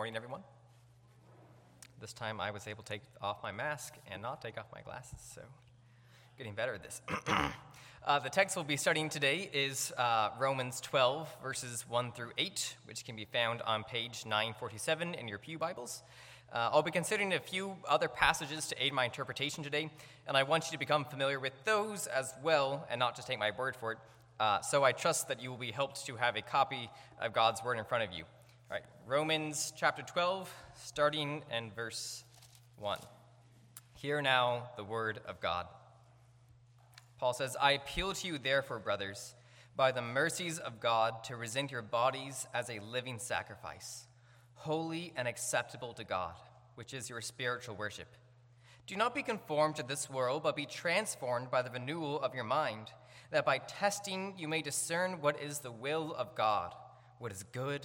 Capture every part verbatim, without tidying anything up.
morning, everyone. This time I was able to take off my mask and not take off my glasses, so getting better at this. uh, the text we'll be studying today is uh, Romans twelve, verses one through eight, which can be found on page nine forty-seven in your Pew Bibles. Uh, I'll be considering a few other passages to aid my interpretation today, and I want you to become familiar with those as well and not just take my word for it. Uh, so I trust that you will be helped to have a copy of God's word in front of you. All right, Romans chapter twelve, starting in verse one. Hear now the word of God. Paul says, I appeal to you therefore, brothers, by the mercies of God, to present your bodies as a living sacrifice, holy and acceptable to God, which is your spiritual worship. Do not be conformed to this world, but be transformed by the renewal of your mind, that by testing you may discern what is the will of God, what is good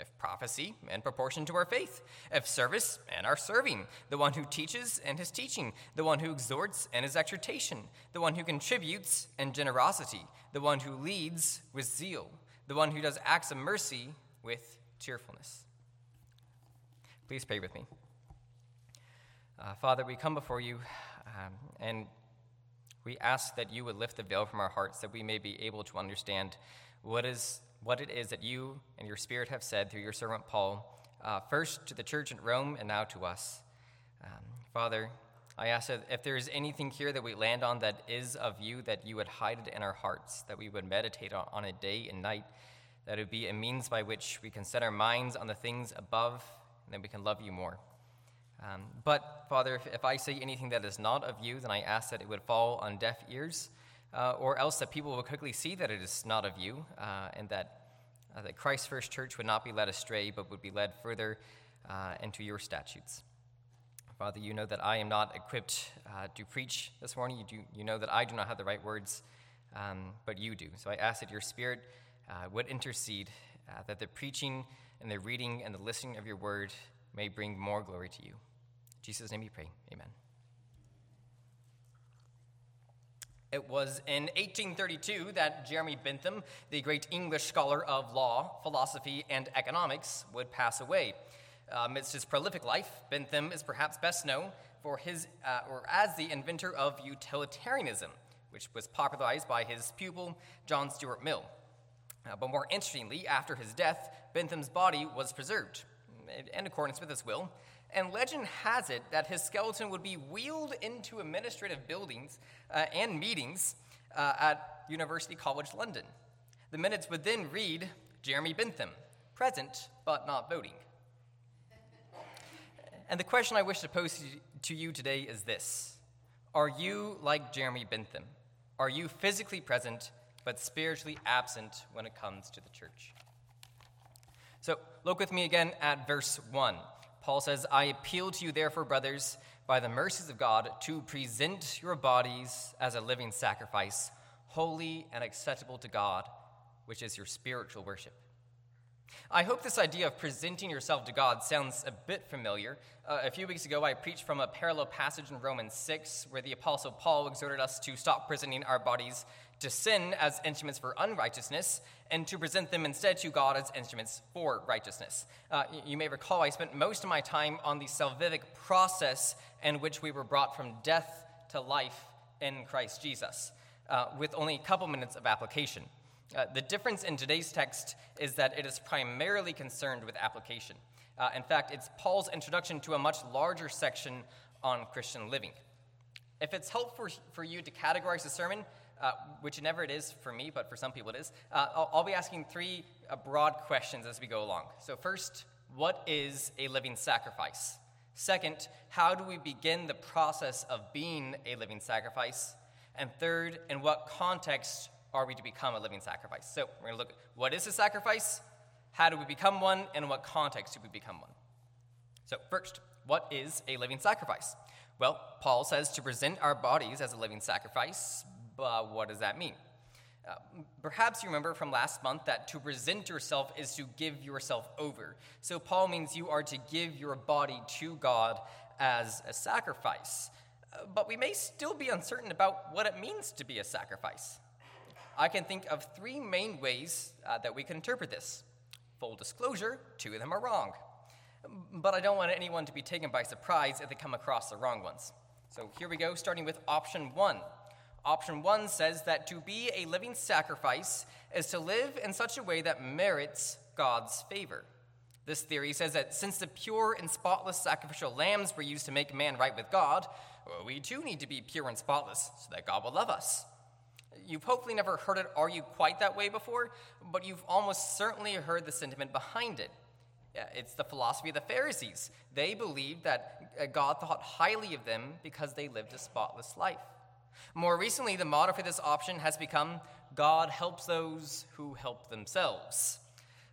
If prophecy, in proportion to our faith; if service, in our serving; the one who teaches, in his teaching; the one who exhorts, in his exhortation; the one who contributes, in generosity; the one who leads, with zeal; the one who does acts of mercy, with cheerfulness. Please pray with me. Uh, Father, we come before you, um, and we ask that you would lift the veil from our hearts, that we may be able to understand what is what it is that you and your Spirit have said through your servant Paul, uh, first to the church in Rome and now to us. Um, Father, I ask that if there is anything here that we land on that is of you, that you would hide it in our hearts, that we would meditate on, on it day and night, that it would be a means by which we can set our minds on the things above, and then we can love you more. Um, but, Father, if, if I say anything that is not of you, then I ask that it would fall on deaf ears, uh, or else that people will quickly see that it is not of you, uh, and that, uh, that Christ First Church would not be led astray, but would be led further uh, into your statutes. Father, you know that I am not equipped uh, to preach this morning. You do, you know that I do not have the right words, um, but you do. So I ask that your Spirit Uh, would intercede, uh, that the preaching and the reading and the listening of your word may bring more glory to you. In Jesus' name we pray, amen. It was in eighteen thirty-two that Jeremy Bentham, the great English scholar of law, philosophy, and economics, would pass away. Uh, amidst his prolific life, Bentham is perhaps best known for his, uh, or as the inventor of utilitarianism, which was popularized by his pupil, John Stuart Mill. Uh, but more interestingly, after his death, Bentham's body was preserved, in accordance with his will, and legend has it that his skeleton would be wheeled into administrative buildings uh, and meetings uh, at University College London. The minutes would then read, Jeremy Bentham, present but not voting. And the question I wish to pose to you today is this: are you like Jeremy Bentham? Are you physically present but spiritually absent when it comes to the church? So look with me again at verse one. Paul says, I appeal to you therefore, brothers, by the mercies of God, to present your bodies as a living sacrifice, holy and acceptable to God, which is your spiritual worship. I hope this idea of presenting yourself to God sounds a bit familiar. Uh, a few weeks ago, I preached from a parallel passage in Romans six, where the Apostle Paul exhorted us to stop presenting our bodies to sin as instruments for unrighteousness, and to present them instead to God as instruments for righteousness. Uh, you may recall I spent most of my time on the salvific process in which we were brought from death to life in Christ Jesus, uh, with only a couple minutes of application. Uh, the difference in today's text is that it is primarily concerned with application. Uh, in fact, it's Paul's introduction to a much larger section on Christian living. If it's helpful for you to categorize the sermon, Uh, which never it is for me, but for some people it is, uh, I'll, I'll be asking three uh, broad questions as we go along. So first, what is a living sacrifice? Second, how do we begin the process of being a living sacrifice? And third, in what context are we to become a living sacrifice? So we're going to look at what is a sacrifice, how do we become one, and in what context do we become one? So first, what is a living sacrifice? Well, Paul says to present our bodies as a living sacrifice, but what does that mean? Uh, perhaps you remember from last month that to present yourself is to give yourself over. So Paul means you are to give your body to God as a sacrifice. Uh, but we may still be uncertain about what it means to be a sacrifice. I can think of three main ways uh, that we can interpret this. Full disclosure, two of them are wrong. But I don't want anyone to be taken by surprise if they come across the wrong ones. So here we go, starting with option one. Option one says that to be a living sacrifice is to live in such a way that merits God's favor. This theory says that since the pure and spotless sacrificial lambs were used to make man right with God, we too need to be pure and spotless so that God will love us. You've hopefully never heard it argued quite that way before, but you've almost certainly heard the sentiment behind it. It's the philosophy of the Pharisees. They believed that God thought highly of them because they lived a spotless life. More recently, the motto for this option has become, God helps those who help themselves.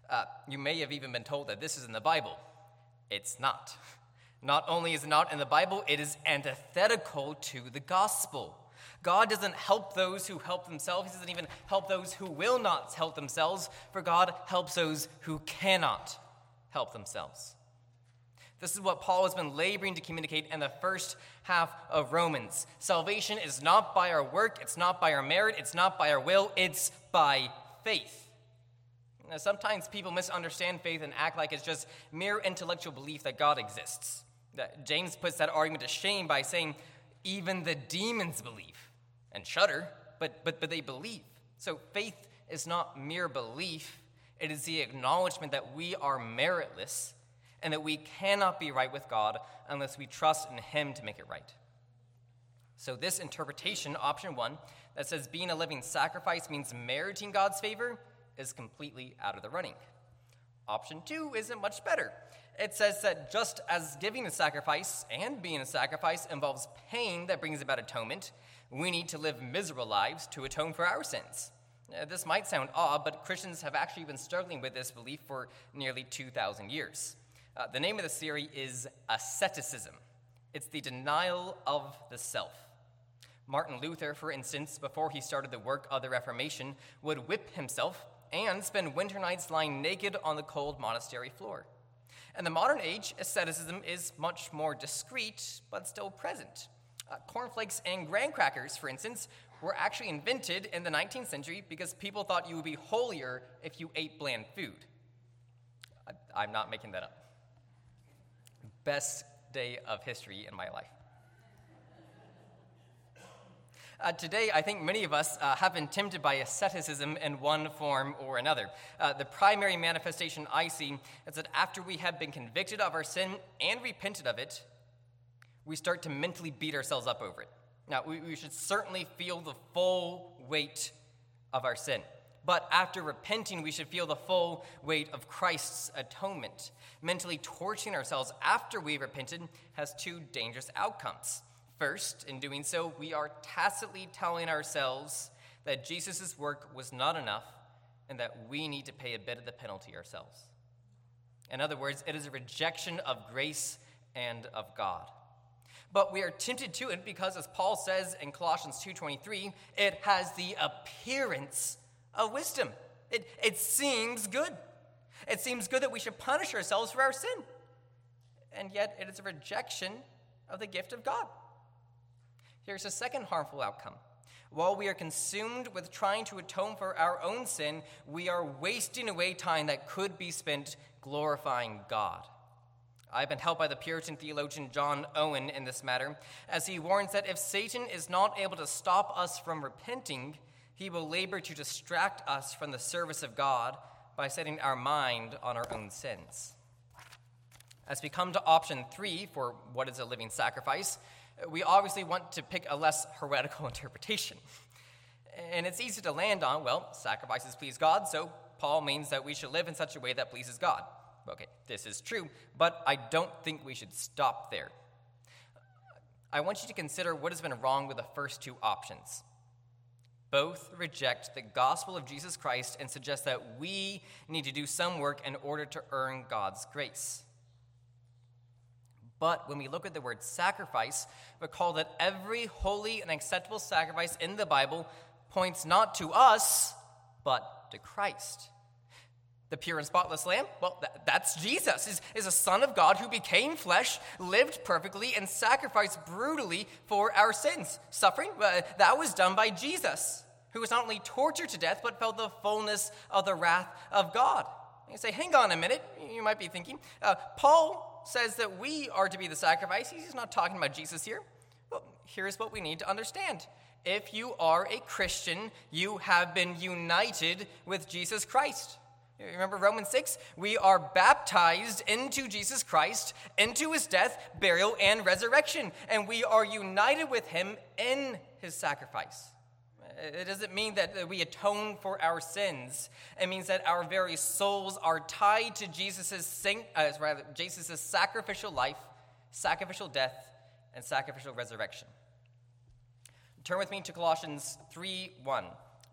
Uh, you may have even been told that this is in the Bible. It's not. Not only is it not in the Bible, it is antithetical to the gospel. God doesn't help those who help themselves. He doesn't even help those who will not help themselves, for God helps those who cannot help themselves. This is what Paul has been laboring to communicate in the first half of Romans. Salvation is not by our work, it's not by our merit, it's not by our will, it's by faith. Now, sometimes people misunderstand faith and act like it's just mere intellectual belief that God exists. James puts that argument to shame by saying, even the demons believe and shudder, but, but, but they believe. So faith is not mere belief, it is the acknowledgement that we are meritless and that we cannot be right with God unless we trust in him to make it right. So this interpretation, option one, that says being a living sacrifice means meriting God's favor, is completely out of the running. Option two isn't much better. It says that just as giving a sacrifice and being a sacrifice involves pain that brings about atonement, we need to live miserable lives to atone for our sins. Now, this might sound odd, but Christians have actually been struggling with this belief for nearly two thousand years. Uh, the name of this theory is asceticism. It's the denial of the self. Martin Luther, for instance, before he started the work of the Reformation, would whip himself and spend winter nights lying naked on the cold monastery floor. In the modern age, asceticism is much more discreet, but still present. Uh, cornflakes and graham crackers, for instance, were actually invented in the nineteenth century because people thought you would be holier if you ate bland food. I, I'm not making that up. Best day of history in my life. Uh, today, I think many of us uh, have been tempted by asceticism in one form or another. Uh, the primary manifestation I see is that after we have been convicted of our sin and repented of it, we start to mentally beat ourselves up over it. Now, we, we should certainly feel the full weight of our sin. But after repenting, we should feel the full weight of Christ's atonement. Mentally torturing ourselves after we've repented has two dangerous outcomes. First, in doing so, we are tacitly telling ourselves that Jesus' work was not enough and that we need to pay a bit of the penalty ourselves. In other words, it is a rejection of grace and of God. But we are tempted to it because, as Paul says in Colossians two twenty-three, it has the appearance of wisdom. It, it seems good. It seems good that we should punish ourselves for our sin. And yet, it is a rejection of the gift of God. Here's a second harmful outcome. While we are consumed with trying to atone for our own sin, we are wasting away time that could be spent glorifying God. I've been helped by the Puritan theologian John Owen in this matter, as he warns that if Satan is not able to stop us from repenting, he will labor to distract us from the service of God by setting our mind on our own sins. As we come to option three for what is a living sacrifice, we obviously want to pick a less heretical interpretation. And it's easy to land on, well, sacrifices please God, so Paul means that we should live in such a way that pleases God. Okay, this is true, but I don't think we should stop there. I want you to consider what has been wrong with the first two options. Both reject the gospel of Jesus Christ and suggest that we need to do some work in order to earn God's grace. But when we look at the word sacrifice, recall that every holy and acceptable sacrifice in the Bible points not to us, but to Christ. The pure and spotless lamb, well, that, that's Jesus, is, is a son of God who became flesh, lived perfectly, and sacrificed brutally for our sins. Suffering, uh, that was done by Jesus, who was not only tortured to death, but felt the fullness of the wrath of God. You say, hang on a minute, you might be thinking, uh, Paul says that we are to be the sacrifice. He's not talking about Jesus here. Well, here's what we need to understand. If you are a Christian, you have been united with Jesus Christ. You remember Romans six? We are baptized into Jesus Christ, into his death, burial, and resurrection, and we are united with him in his sacrifice. It doesn't mean that we atone for our sins. It means that our very souls are tied to Jesus' uh, rather, Jesus's sacrificial life, sacrificial death, and sacrificial resurrection. Turn with me to Colossians three one.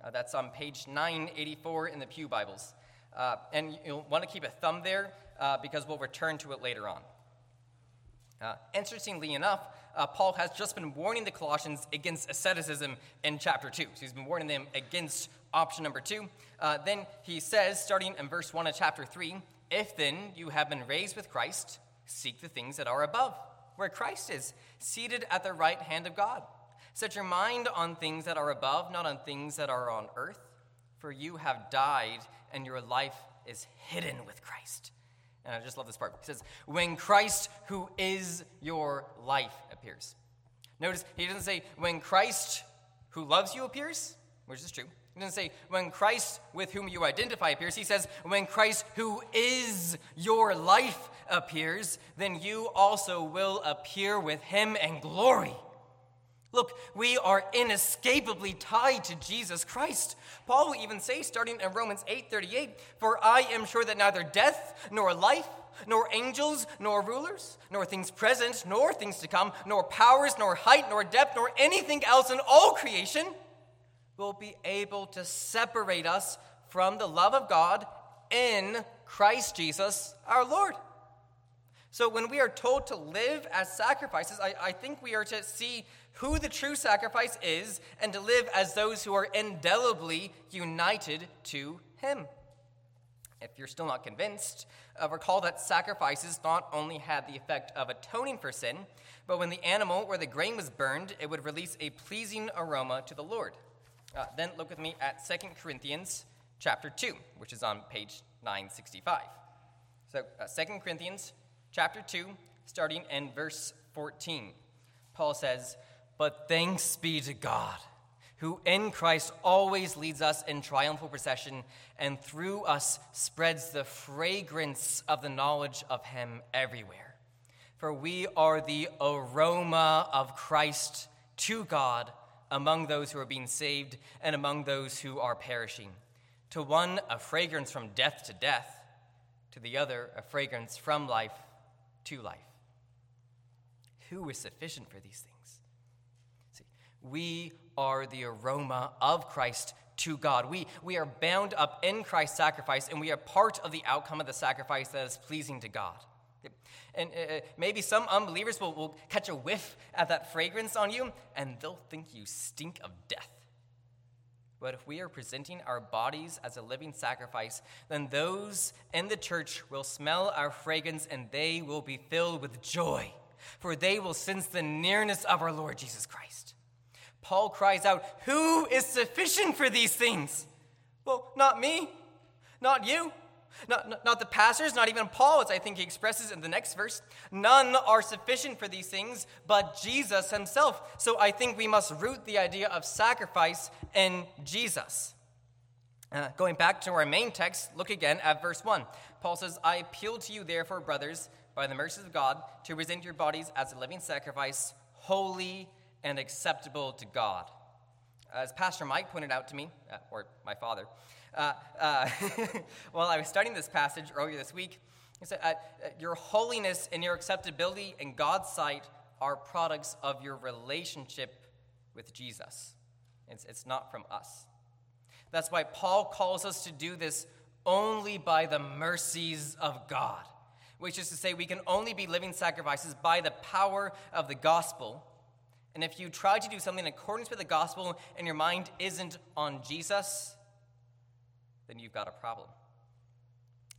Uh, that's on page nine eighty-four in the Pew Bibles. Uh, and you'll want to keep a thumb there uh, because we'll return to it later on. Uh, interestingly enough, uh, Paul has just been warning the Colossians against asceticism in chapter two. So he's been warning them against option number two. Uh, then he says, starting in verse one of chapter three, if then you have been raised with Christ, seek the things that are above, where Christ is, seated at the right hand of God. Set your mind on things that are above, not on things that are on earth, for you have died and your life is hidden with Christ. And I just love this part. It says, when Christ, who is your life, appears. Notice, he doesn't say, when Christ, who loves you, appears, which is true. He doesn't say, when Christ, with whom you identify, appears. He says, when Christ, who is your life, appears, then you also will appear with him in glory. Look, we are inescapably tied to Jesus Christ. Paul will even say, starting in Romans eight thirty-eight, for I am sure that neither death, nor life, nor angels, nor rulers, nor things present, nor things to come, nor powers, nor height, nor depth, nor anything else in all creation will be able to separate us from the love of God in Christ Jesus our Lord. So when we are told to live as sacrifices, I, I think we are to see who the true sacrifice is and to live as those who are indelibly united to him. If you're still not convinced, uh, recall that sacrifices not only had the effect of atoning for sin, but when the animal or the grain was burned, it would release a pleasing aroma to the Lord. Uh, then look with me at Second Corinthians chapter two, which is on page nine sixty-five. So uh, Second Corinthians Chapter two, starting in verse fourteen, Paul says, but thanks be to God, who in Christ always leads us in triumphal procession, and through us spreads the fragrance of the knowledge of him everywhere. For we are the aroma of Christ to God among those who are being saved and among those who are perishing. To one, a fragrance from death to death, to the other, a fragrance from life to life. Who is sufficient for these things? See, we are the aroma of Christ to God. We, we are bound up in Christ's sacrifice, and we are part of the outcome of the sacrifice that is pleasing to God. And uh, maybe some unbelievers will, will catch a whiff at that fragrance on you, and they'll think you stink of death. But if we are presenting our bodies as a living sacrifice, then those in the church will smell our fragrance and they will be filled with joy, for they will sense the nearness of our Lord Jesus Christ. Paul cries out, who is sufficient for these things? Well, not me, not you, not, not, not the pastors, not even Paul, as I think he expresses in the next verse. None are sufficient for these things but Jesus himself. So I think we must root the idea of sacrifice in Jesus. Uh, going back to our main text, look again at verse one. Paul says, I appeal to you, therefore, brothers, by the mercies of God, to present your bodies as a living sacrifice, holy and acceptable to God. As Pastor Mike pointed out to me, uh, or my father, uh, uh, while I was studying this passage earlier this week, he said, uh, your holiness and your acceptability in God's sight are products of your relationship with Jesus. It's, it's not from us. That's why Paul calls us to do this only by the mercies of God. which is to say we can only be living sacrifices by the power of the gospel. And if you try to do something in accordance with the gospel and your mind isn't on Jesus, then you've got a problem.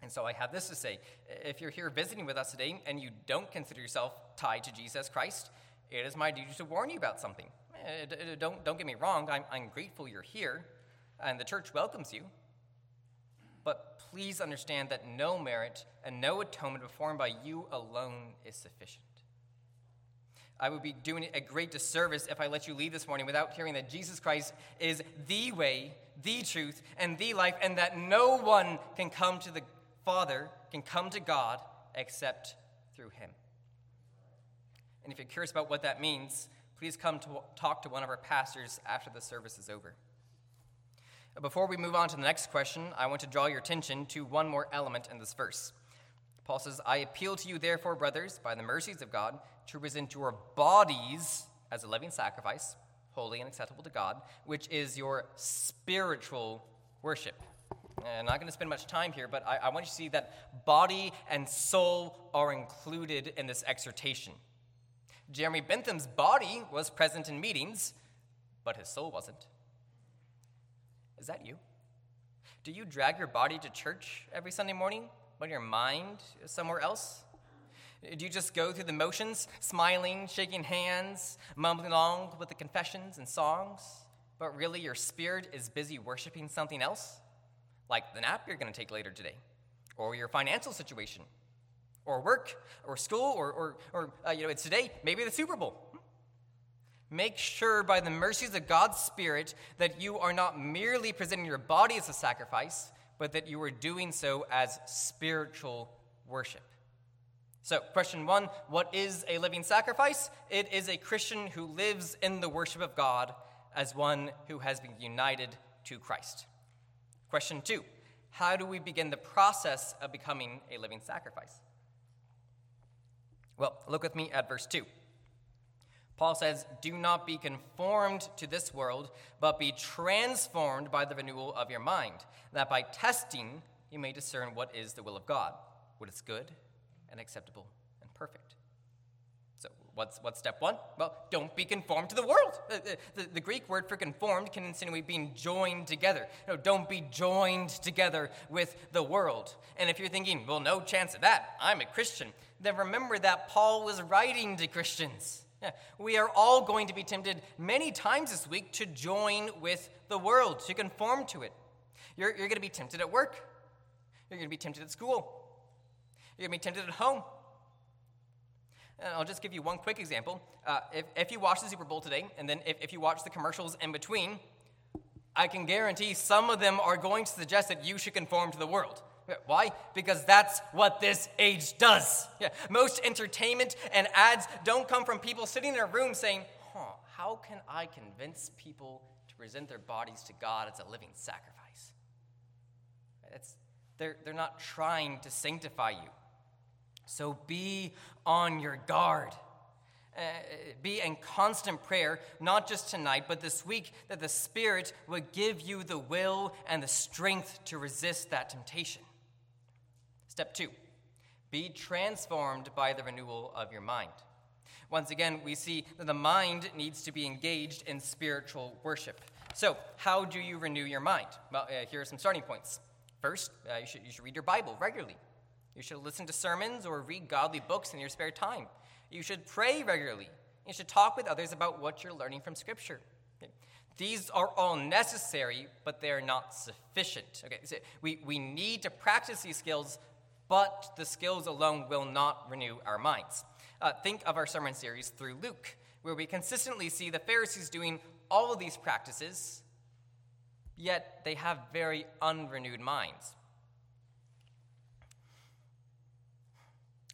And so I have this to say. If you're here visiting with us today and you don't consider yourself tied to Jesus Christ, it is my duty to warn you about something. Don't, don't get me wrong. I'm, I'm grateful you're here, and the church welcomes you. But please understand that no merit and no atonement performed by you alone is sufficient. I would be doing a great disservice if I let you leave this morning without hearing that Jesus Christ is the way, the truth, and the life, and that no one can come to the Father, can come to God, except through him. And if you're curious about what that means, please come to talk to one of our pastors after the service is over. Before we move on to the next question, I want to draw your attention to one more element in this verse. Paul says, I appeal to you, therefore, brothers, by the mercies of God, to present your bodies as a living sacrifice, holy and acceptable to God, which is your spiritual worship. I'm not going to spend much time here, but I, I want you to see that body and soul are included in this exhortation. Jeremy Bentham's body was present in meetings, but his soul wasn't. Is that you? Do you drag your body to church every Sunday morning, but your mind is somewhere else? Do you just go through the motions, smiling, shaking hands, mumbling along with the confessions and songs, but really your spirit is busy worshiping something else, like the nap you're going to take later today, or your financial situation, or work, or school, or, or, or uh, you know, it's today, maybe the Super Bowl. Make sure by the mercies of God's Spirit that you are not merely presenting your body as a sacrifice, but that you are doing so as spiritual worship. So, question one, what is a living sacrifice? It is a Christian who lives in the worship of God as one who has been united to Christ. Question two, how do we begin the process of becoming a living sacrifice? Well, look with me at verse two. Paul says, do not be conformed to this world, but be transformed by the renewal of your mind, that by testing you may discern what is the will of God, what is good and acceptable and perfect. So what's, what's step one? Well, don't be conformed to the world. The, the, the Greek word for conformed can insinuate being joined together. No, don't be joined together with the world. And if you're thinking, well, no chance of that, I'm a Christian, then remember that Paul was writing to Christians. We are all going to be tempted many times this week to join with the world, to conform to it. You're, you're going to be tempted at work. You're going to be tempted at school. You're going to be tempted at home. And I'll just give you one quick example. Uh, if, if you watch the Super Bowl today, and then if, if you watch the commercials in between, I can guarantee some of them are going to suggest that you should conform to the world. Why? Because that's what this age does. Yeah. Most entertainment and ads don't come from people sitting in a room saying, huh, how can I convince people to present their bodies to God as a living sacrifice? That's, they're, they're not trying to sanctify you. So be on your guard. Uh, be in constant prayer, not just tonight, but this week, that the Spirit would give you the will and the strength to resist that temptation. Step two, be transformed by the renewal of your mind. Once again, we see that the mind needs to be engaged in spiritual worship. So, how do you renew your mind? Well, uh, here are some starting points. First, uh, you should, you should read your Bible regularly. You should listen to sermons or read godly books in your spare time. You should pray regularly. You should talk with others about what you're learning from Scripture. Okay. These are all necessary, but they are not sufficient. Okay, so we, we need to practice these skills, but the skills alone will not renew our minds. Uh, think of our sermon series through Luke, where we consistently see the Pharisees doing all of these practices, yet they have very unrenewed minds.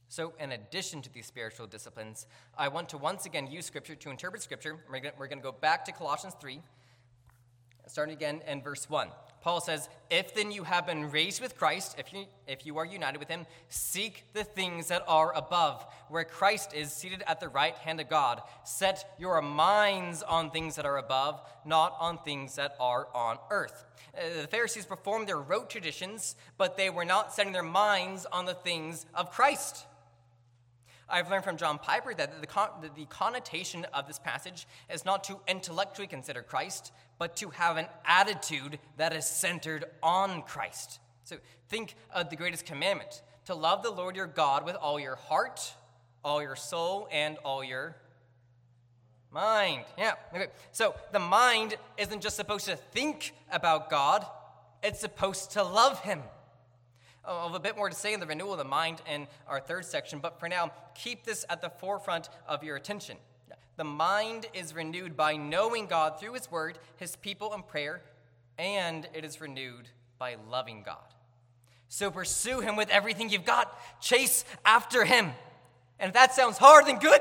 So in addition to these spiritual disciplines, I want to once again use Scripture to interpret Scripture. We're going to, we're going to go back to Colossians three, starting again in verse one. Paul says, if then you have been raised with Christ, if you, if you are united with him, seek the things that are above, where Christ is seated at the right hand of God. Set your minds on things that are above, not on things that are on earth. Uh, the Pharisees performed their rote traditions, but they were not setting their minds on the things of Christ. I've learned from John Piper that the, con- that the connotation of this passage is not to intellectually consider Christ, but to have an attitude that is centered on Christ. So think of the greatest commandment, to love the Lord your God with all your heart, all your soul, and all your mind. Yeah, okay. So the mind isn't just supposed to think about God, it's supposed to love him. I'll have a bit more to say in the renewal of the mind in our third section, but for now, keep this at the forefront of your attention. The mind is renewed by knowing God through his word, his people, and prayer, and it is renewed by loving God. So pursue him with everything you've got. Chase after him. And if that sounds hard, then good.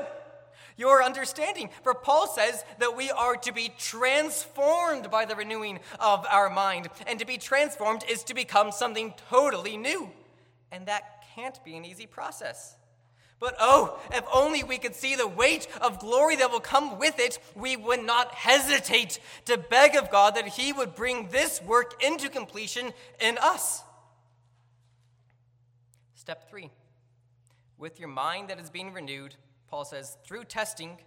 Your understanding. For Paul says that we are to be transformed by the renewing of our mind. And to be transformed is to become something totally new. And that can't be an easy process. But oh, if only we could see the weight of glory that will come with it, we would not hesitate to beg of God that he would bring this work into completion in us. Step three. With your mind that is being renewed, Paul says, through testing,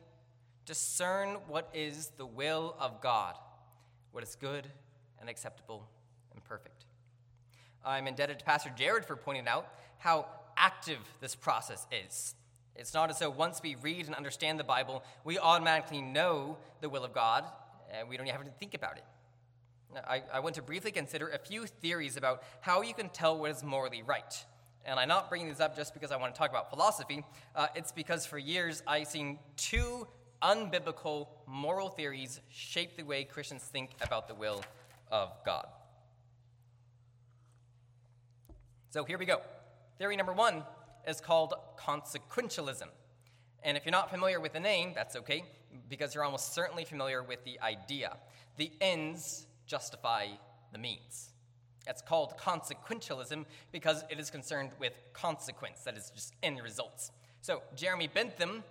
discern what is the will of God, what is good and acceptable and perfect. I'm indebted to Pastor Jared for pointing out how active this process is. It's not as though once we read and understand the Bible, we automatically know the will of God, and we don't even have to think about it. I, I want to briefly consider a few theories about how you can tell what is morally right. And I'm not bringing these up just because I want to talk about philosophy. Uh, it's because for years I've seen two unbiblical moral theories shape the way Christians think about the will of God. So here we go. Theory number one is called consequentialism. And if you're not familiar with the name, that's okay, because you're almost certainly familiar with the idea. The ends justify the means. It's called consequentialism because it is concerned with consequence, that is just end results. So Jeremy Bentham,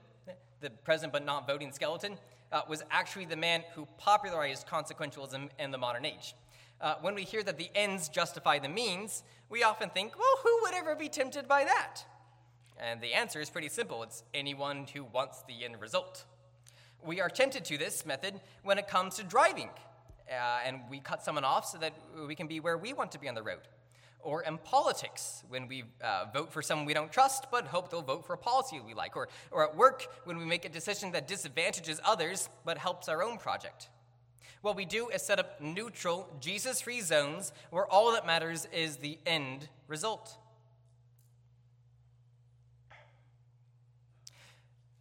the present but not voting skeleton, uh, was actually the man who popularized consequentialism in the modern age. Uh, when we hear that the ends justify the means, we often think, well, who would ever be tempted by that? And the answer is pretty simple. It's anyone who wants the end result. We are tempted to this method when it comes to driving. Uh, and we cut someone off so that we can be where we want to be on the road. Or in politics, when we uh, vote for someone we don't trust, but hope they'll vote for a policy we like. Or, or at work, when we make a decision that disadvantages others, but helps our own project. What we do is set up neutral, Jesus-free zones where all that matters is the end result.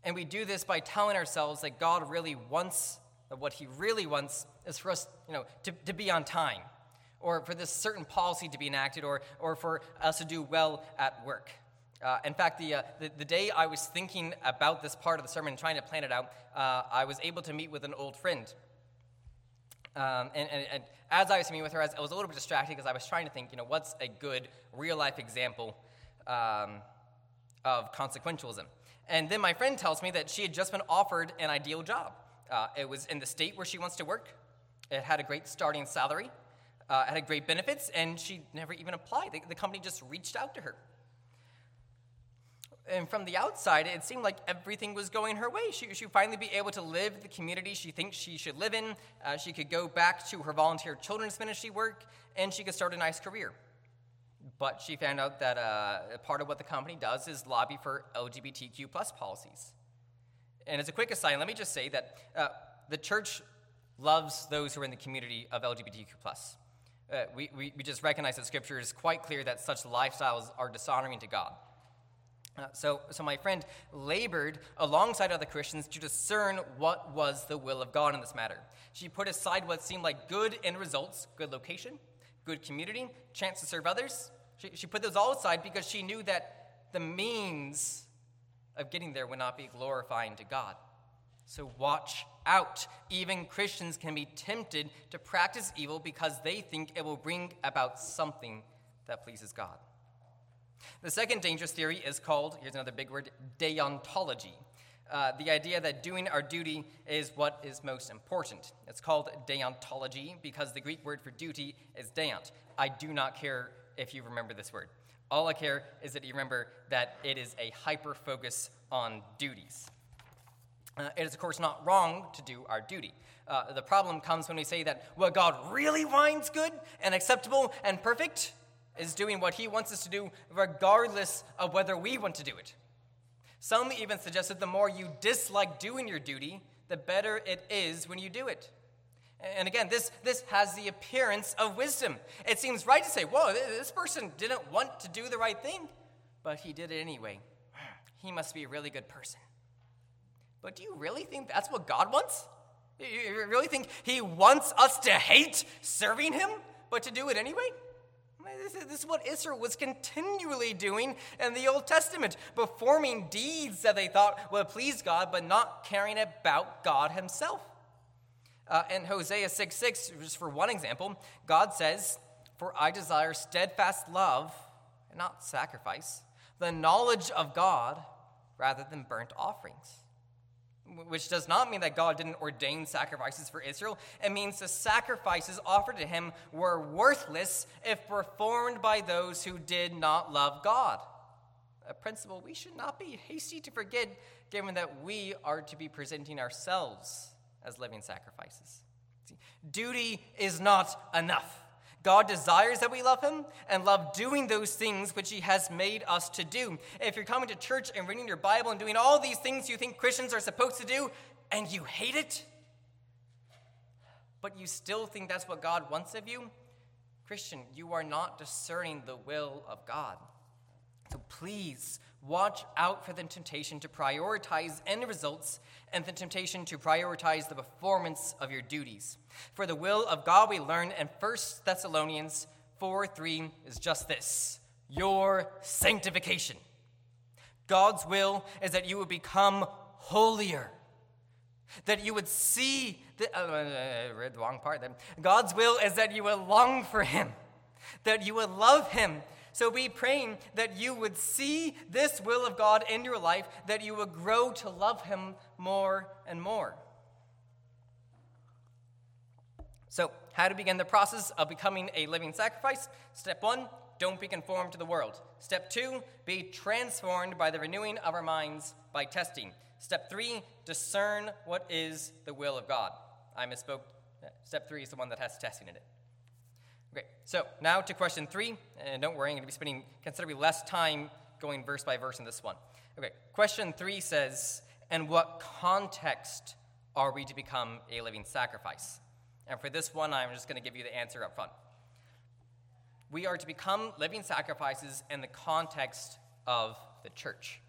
And we do this by telling ourselves that God really wants what he really wants is for us, you know, to, to be on time, or for this certain policy to be enacted, or or for us to do well at work. Uh, in fact, the, uh, the the day I was thinking about this part of the sermon, trying to plan it out, uh, I was able to meet with an old friend. Um, and, and, and as I was meeting with her, I was, I was a little bit distracted because I was trying to think, you know, what's a good real-life example um, of consequentialism? And then my friend tells me that she had just been offered an ideal job. Uh, it was in the state where she wants to work. It had a great starting salary, uh, it had great benefits, and she never even applied. The, the company just reached out to her. And from the outside, it seemed like everything was going her way. She, she would finally be able to live the community she thinks she should live in. Uh, she could go back to her volunteer children's ministry work, and she could start a nice career. But she found out that uh, part of what the company does is lobby for L G B T Q plus policies. And as a quick aside, let me just say that uh, the church loves those who are in the community of L G B T Q plus. Uh, we, we, we just recognize that Scripture is quite clear that such lifestyles are dishonoring to God. Uh, so, so my friend labored alongside other Christians to discern what was the will of God in this matter. She put aside what seemed like good end results, good location, good community, chance to serve others. She, she put those all aside because she knew that the means of getting there would not be glorifying to God. So watch out. Even Christians can be tempted to practice evil because they think it will bring about something that pleases God. The second dangerous theory is called, here's another big word, deontology. Uh, the idea that doing our duty is what is most important. It's called deontology because the Greek word for duty is deont. I do not care if you remember this word. All I care is that you remember that it is a hyper-focus on duties. Uh, it is, of course, not wrong to do our duty. Uh, the problem comes when we say that what God really finds good and acceptable and perfect is doing what he wants us to do regardless of whether we want to do it. Some even suggest that the more you dislike doing your duty, the better it is when you do it. And again, this this has the appearance of wisdom. It seems right to say, whoa, this person didn't want to do the right thing, but he did it anyway. He must be a really good person. But do you really think that's what God wants? You really think he wants us to hate serving him, but to do it anyway? This is what Israel was continually doing in the Old Testament, performing deeds that they thought would please God, but not caring about God himself. Uh, in Hosea six six, just for one example, God says, "For I desire steadfast love and not sacrifice, the knowledge of God rather than burnt offerings." Which does not mean that God didn't ordain sacrifices for Israel. It means the sacrifices offered to him were worthless if performed by those who did not love God. A principle we should not be hasty to forget, given that we are to be presenting ourselves as living sacrifices. See, duty is not enough. God desires that we love him and love doing those things which he has made us to do. If you're coming to church and reading your Bible and doing all these things you think Christians are supposed to do and you hate it, but you still think that's what God wants of you, Christian, you are not discerning the will of God. So please watch out for the temptation to prioritize end results and the temptation to prioritize the performance of your duties. For the will of God, we learn in First Thessalonians four three, is just this: your sanctification. God's will is that you would become holier, that you would see, the, uh, I read the wrong part then. God's will is that you would long for him, that you would love him. So we pray that you would see this will of God in your life, that you would grow to love him more and more. So how to begin the process of becoming a living sacrifice? Step one, don't be conformed to the world. Step two, be transformed by the renewing of our minds by testing. Step three, discern what is the will of God. I misspoke. Step three is the one that has testing in it. Okay, so now to question three, and don't worry, I'm going to be spending considerably less time going verse by verse in this one. Okay, question three says, in what context are we to become a living sacrifice? And for this one, I'm just going to give you the answer up front. We are to become living sacrifices in the context of the church.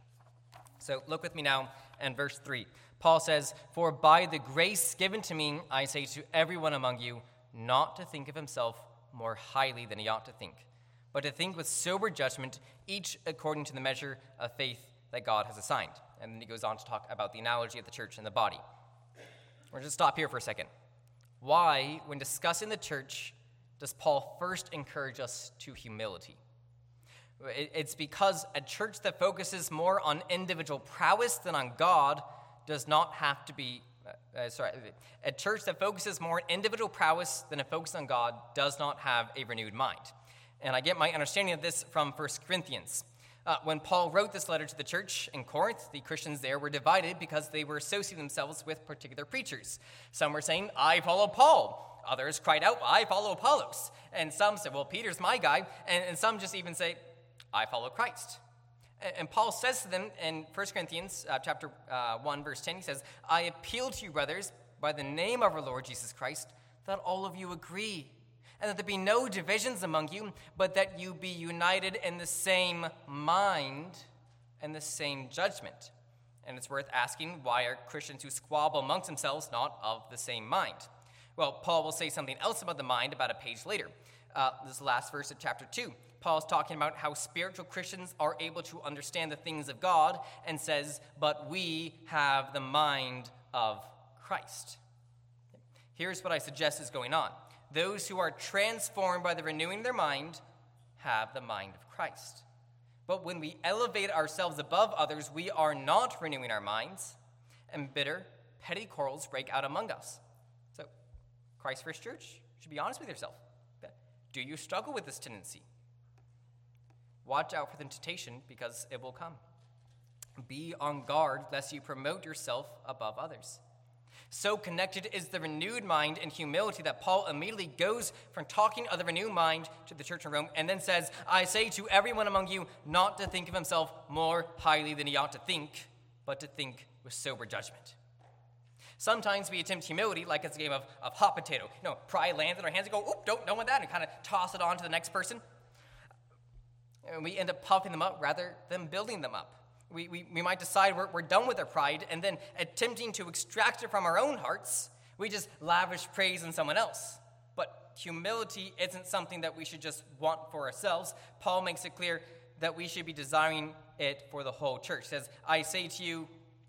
So look with me now in verse three. Paul says, "For by the grace given to me, I say to everyone among you, not to think of himself more highly than he ought to think, but to think with sober judgment, each according to the measure of faith that God has assigned." And then he goes on to talk about the analogy of the church and the body. We're going to stop here for a second. Why, when discussing the church, does Paul first encourage us to humility? It's because a church that focuses more on individual prowess than on God does not have to be Uh, sorry, a church that focuses more on individual prowess than a focus on God does not have a renewed mind. And I get my understanding of this from First Corinthians. Uh, when Paul wrote this letter to the church in Corinth, the Christians there were divided because they were associating themselves with particular preachers. Some were saying, "I follow Paul." Others cried out, "I follow Apollos." And some said, "Well, Peter's my guy." And, and some just even say, "I follow Christ." And Paul says to them in First Corinthians uh, chapter uh, one, verse ten, he says, "I appeal to you, brothers, by the name of our Lord Jesus Christ, that all of you agree, and that there be no divisions among you, but that you be united in the same mind and the same judgment." And it's worth asking, why are Christians who squabble amongst themselves not of the same mind? Well, Paul will say something else about the mind about a page later. Uh, this last verse of chapter two. Paul's talking about how spiritual Christians are able to understand the things of God and says, "But we have the mind of Christ." Here's what I suggest is going on. Those who are transformed by the renewing of their mind have the mind of Christ. But when we elevate ourselves above others, we are not renewing our minds, and bitter, petty quarrels break out among us. So, Christ First Church, you should be honest with yourself. Do you struggle with this tendency? Watch out for the temptation, because it will come. Be on guard, lest you promote yourself above others. So connected is the renewed mind and humility that Paul immediately goes from talking of the renewed mind to the church in Rome and then says, I say to everyone among you not to think of himself more highly than he ought to think, but to think with sober judgment. Sometimes we attempt humility like it's a game of, of hot potato. You know, pride lands in our hands and go, oop, don't, don't want that, and kind of toss it on to the next person. And we end up puffing them up rather than building them up. We, we, we might decide we're, we're done with our pride, and then attempting to extract it from our own hearts, we just lavish praise on someone else. But humility isn't something that we should just want for ourselves. Paul makes it clear that we should be desiring it for the whole church. He says, I say to you,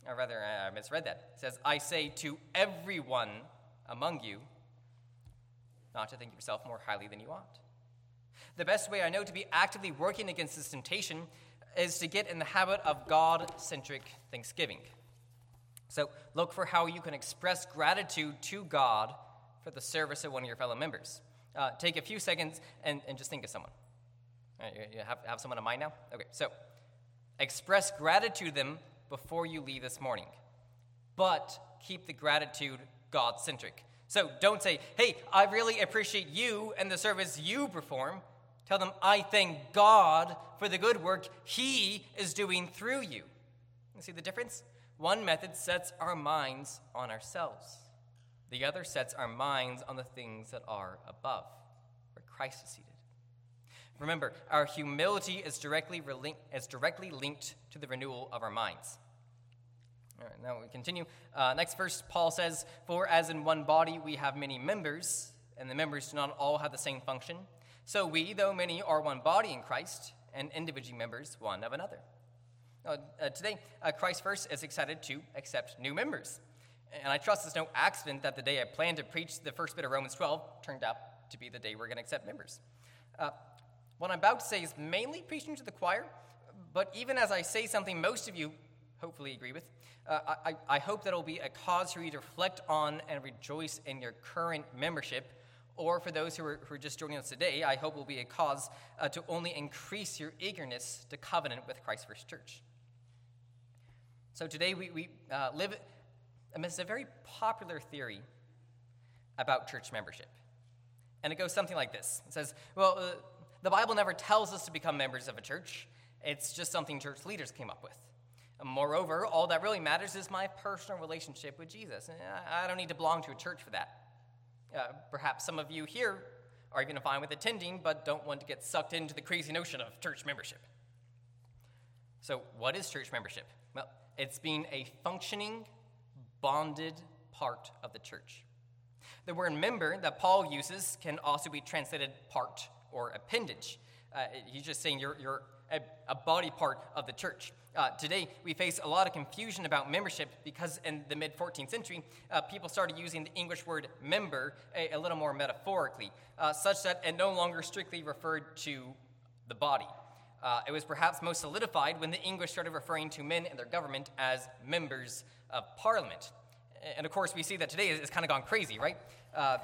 or rather, I misread that. He says, I say to everyone among you not to think of yourself more highly than you ought. The best way I know to be actively working against this temptation is to get in the habit of God-centric thanksgiving. So look for how you can express gratitude to God for the service of one of your fellow members. Uh, take a few seconds and, and just think of someone. Right, you have, have someone in mind now? Okay, so express gratitude to them before you leave this morning, but keep the gratitude God-centric. So don't say, hey, I really appreciate you and the service you perform. Tell them, I thank God for the good work he is doing through you. You see the difference? One method sets our minds on ourselves. The other sets our minds on the things that are above, where Christ is seated. Remember, our humility is directly, relink- is directly linked to the renewal of our minds. All right, now we continue. Uh, next verse, Paul says, for as in one body we have many members, and the members do not all have the same function, so we, though many, are one body in Christ, and individual members one of another. Uh, uh, today, uh, Christ First is excited to accept new members. And I trust it's no accident that the day I planned to preach the first bit of Romans twelve turned out to be the day we're going to accept members. Uh, what I'm about to say is mainly preaching to the choir, but even as I say something most of you hopefully agree with, uh, I, I hope that it'll be a cause for you to reflect on and rejoice in your current membership. Or for those who are, who are just joining us today, I hope will be a cause uh, to only increase your eagerness to covenant with Christ First Church. So today we, we uh, live amidst a very popular theory about church membership. And it goes something like this. It says, well, uh, the Bible never tells us to become members of a church. It's just something church leaders came up with. And moreover, all that really matters is my personal relationship with Jesus. And I, I don't need to belong to a church for that. Uh, perhaps some of you here are even fine with attending, but don't want to get sucked into the crazy notion of church membership. So what is church membership? Well, it's being a functioning, bonded part of the church. The word member that Paul uses can also be translated part or appendage. Uh, he's just saying you're, you're a, a body part of the church. Uh, today, we face a lot of confusion about membership because in the mid-fourteenth century, uh, people started using the English word member a, a little more metaphorically, uh, such that it no longer strictly referred to the body. Uh, it was perhaps most solidified when the English started referring to men and their government as members of parliament. And, of course, we see that today it's kind of gone crazy, right? Uh,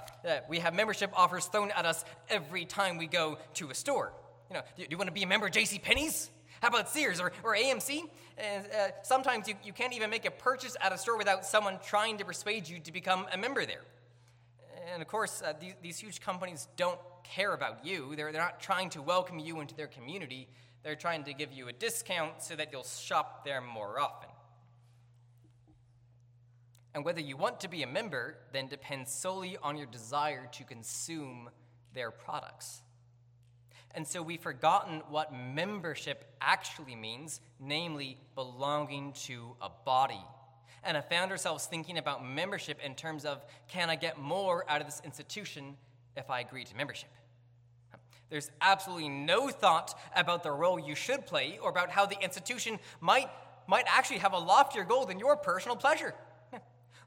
we have membership offers thrown at us every time we go to a store. You know, do you want to be a member of J C Penney's? How about Sears or, or A M C? And, uh, sometimes you, you can't even make a purchase at a store without someone trying to persuade you to become a member there. And of course, uh, these, these huge companies don't care about you. They're, they're not trying to welcome you into their community. They're trying to give you a discount so that you'll shop there more often. And whether you want to be a member then depends solely on your desire to consume their products. And so we've forgotten what membership actually means, namely belonging to a body. And I found ourselves thinking about membership in terms of, can I get more out of this institution if I agree to membership? There's absolutely no thought about the role you should play or about how the institution might, might actually have a loftier goal than your personal pleasure.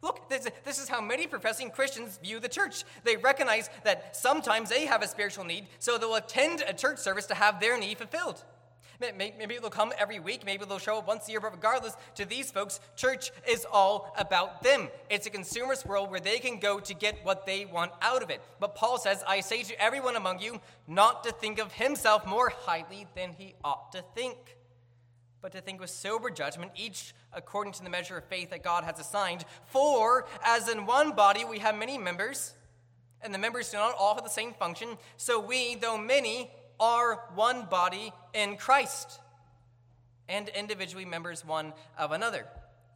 Look, this, this is how many professing Christians view the church. They recognize that sometimes they have a spiritual need, so they'll attend a church service to have their need fulfilled. Maybe they'll come every week. Maybe they'll show up once a year. But regardless, to these folks, church is all about them. It's a consumerist world where they can go to get what they want out of it. But Paul says, I say to everyone among you not to think of himself more highly than he ought to think, but to think with sober judgment, each according to the measure of faith that God has assigned. For as in one body we have many members, and the members do not all have the same function, so we, though many, are one body in Christ, and individually members one of another.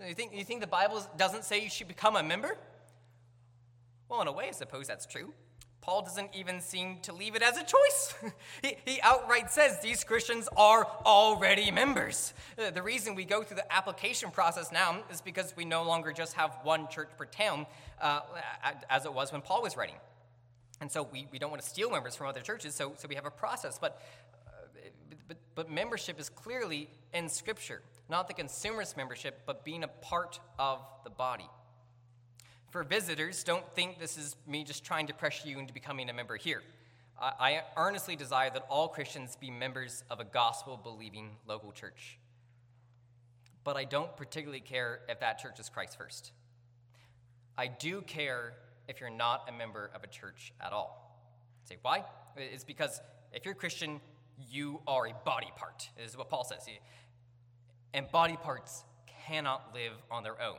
You think, you think the Bible doesn't say you should become a member? Well, in a way, I suppose that's true. Paul doesn't even seem to leave it as a choice. he, he outright says these Christians are already members. The reason we go through the application process now is because we no longer just have one church per town, uh, as it was when Paul was writing. And so we, we don't want to steal members from other churches, so, so we have a process. But, uh, but, but membership is clearly in Scripture, not the consumerist membership, but being a part of the body. For visitors, don't think this is me just trying to pressure you into becoming a member here. I, I earnestly desire that all Christians be members of a gospel-believing local church. But I don't particularly care if that church is Christ First. I do care if you're not a member of a church at all. Say, why? It's because if you're Christian, you are a body part. This is what Paul says. And body parts cannot live on their own.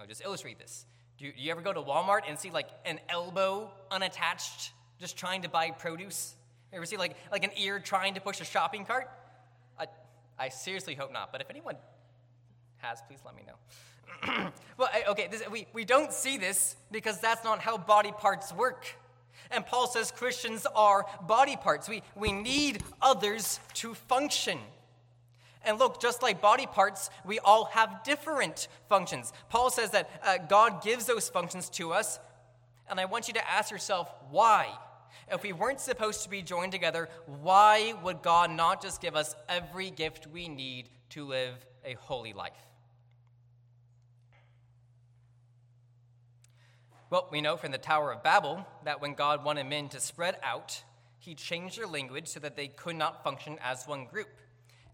I'll just illustrate this. Do you, do you ever go to Walmart and see, like, an elbow unattached just trying to buy produce? You ever see, like, like an ear trying to push a shopping cart? I, I seriously hope not, but if anyone has, please let me know. well, I, okay, this, we, we don't see this because that's not how body parts work. And Paul says Christians are body parts. We, we need others to function. And look, just like body parts, we all have different functions. Paul says that uh, God gives those functions to us, and I want you to ask yourself, why? If we weren't supposed to be joined together, why would God not just give us every gift we need to live a holy life? Well, we know from the Tower of Babel that when God wanted men to spread out, he changed their language so that they could not function as one group.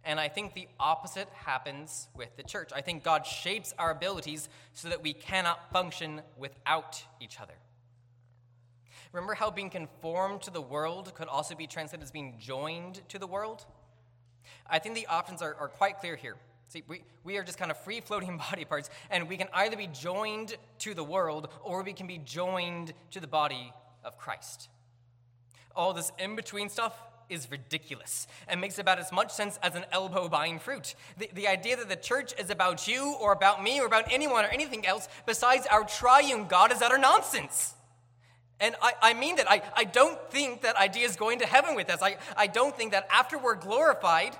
And I think the opposite happens with the church. I think God shapes our abilities so that we cannot function without each other. Remember how being conformed to the world could also be translated as being joined to the world? I think the options are, are quite clear here. See, we, we are just kind of free-floating body parts, and we can either be joined to the world or we can be joined to the body of Christ. All this in-between stuff is ridiculous and makes about as much sense as an elbow buying fruit. The, the idea that the church is about you or about me or about anyone or anything else besides our triune God is utter nonsense. And I, I mean that. I, I don't think that idea is going to heaven with us. I, I don't think that after we're glorified,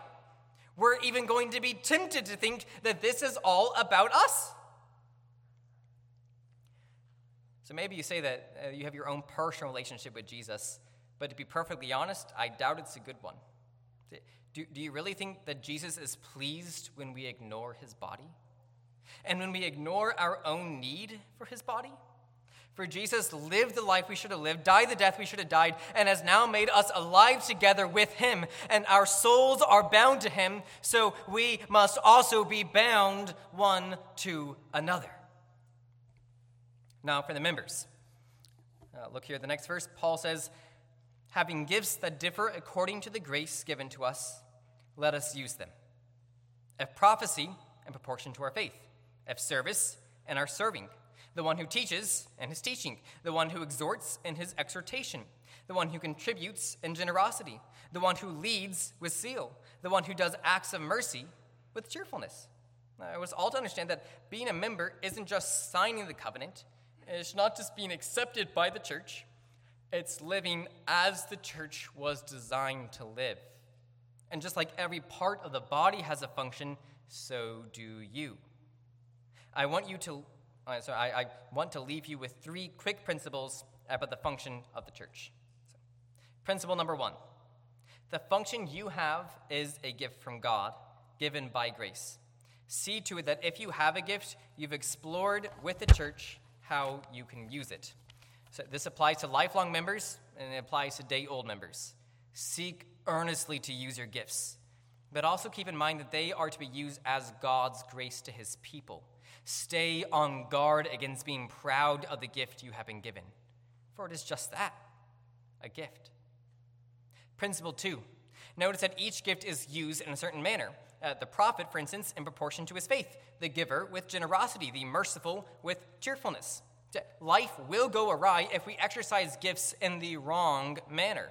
we're even going to be tempted to think that this is all about us. So maybe you say that uh, you have your own personal relationship with Jesus. But to be perfectly honest, I doubt it's a good one. Do, do you really think that Jesus is pleased when we ignore his body? And when we ignore our own need for his body? For Jesus lived the life we should have lived, died the death we should have died, and has now made us alive together with him, and our souls are bound to him, so we must also be bound one to another. Now for the members. Uh, look here at the next verse. Paul says, having gifts that differ according to the grace given to us, let us use them. If prophecy, in proportion to our faith. If service, in our serving. The one who teaches, in his teaching. The one who exhorts, in his exhortation. The one who contributes, in generosity. The one who leads, with zeal. The one who does acts of mercy, with cheerfulness. Now, it was all to understand that being a member isn't just signing the covenant. It's not just being accepted by the church. It's living as the church was designed to live. And just like every part of the body has a function, so do you. I want you to, uh, sorry, I, I want to leave you with three quick principles about the function of the church. So, principle number one, the function you have is a gift from God, given by grace. See to it that if you have a gift, you've explored with the church how you can use it. So this applies to lifelong members, and it applies to day-old members. Seek earnestly to use your gifts. But also keep in mind that they are to be used as God's grace to his people. Stay on guard against being proud of the gift you have been given, for it is just that, a gift. Principle two, notice that each gift is used in a certain manner. Uh, the prophet, for instance, in proportion to his faith, the giver with generosity, the merciful with cheerfulness. Life will go awry if we exercise gifts in the wrong manner.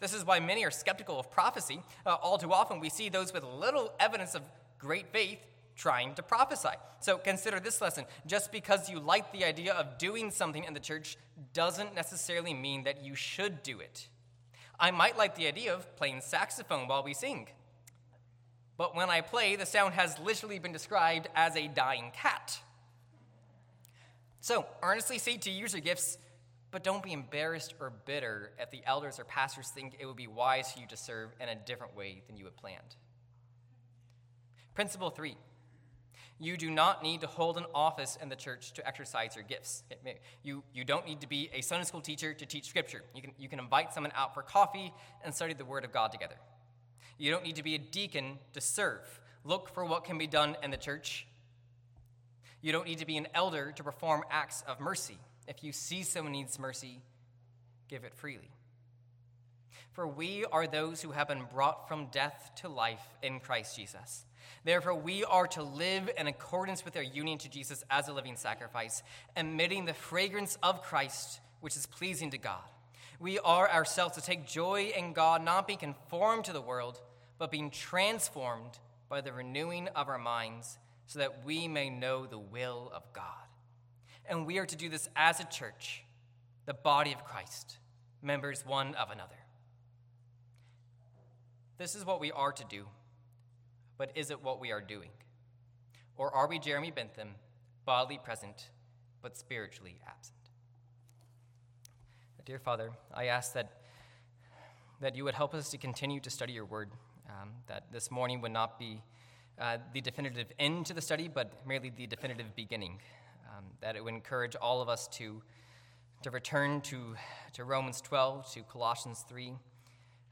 This is why many are skeptical of prophecy. Uh, all too often we see those with little evidence of great faith trying to prophesy. So consider this lesson. Just because you like the idea of doing something in the church doesn't necessarily mean that you should do it. I might like the idea of playing saxophone while we sing, but when I play, the sound has literally been described as a dying cat. So earnestly seek to use your gifts, but don't be embarrassed or bitter if the elders or pastors think it would be wise for you to serve in a different way than you had planned. Principle three. You do not need to hold an office in the church to exercise your gifts. You, you don't need to be a Sunday school teacher to teach Scripture. You can, you can invite someone out for coffee and study the Word of God together. You don't need to be a deacon to serve. Look for what can be done in the church. You don't need to be an elder to perform acts of mercy. If you see someone needs mercy, give it freely. For we are those who have been brought from death to life in Christ Jesus. Therefore, we are to live in accordance with our union to Jesus as a living sacrifice, emitting the fragrance of Christ, which is pleasing to God. We are ourselves to take joy in God, not being conformed to the world, but being transformed by the renewing of our minds, so that we may know the will of God. And we are to do this as a church, the body of Christ, members one of another. This is what we are to do. But is it what we are doing? Or are we Jeremy Bentham, bodily present, but spiritually absent? Dear Father, I ask that, that you would help us to continue to study your word, um, that this morning would not be uh, the definitive end to the study, but merely the definitive beginning, um, that it would encourage all of us to, to return to, to Romans twelve, to Colossians three,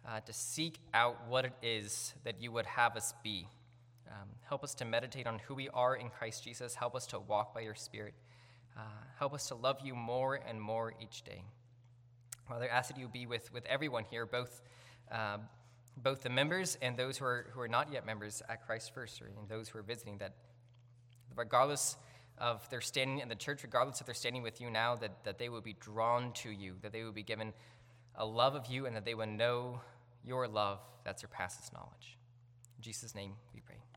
uh, to seek out what it is that you would have us be. Um, help us to meditate on who we are in Christ Jesus. Help us to walk by your Spirit. Uh, help us to love you more and more each day. Father, I ask that you be with, with everyone here, both uh, both the members and those who are who are not yet members at Christ First, and those who are visiting, that regardless of their standing in the church, regardless of their standing with you now, that, that they will be drawn to you, that they will be given a love of you, and that they will know your love that surpasses knowledge. In Jesus' name we pray.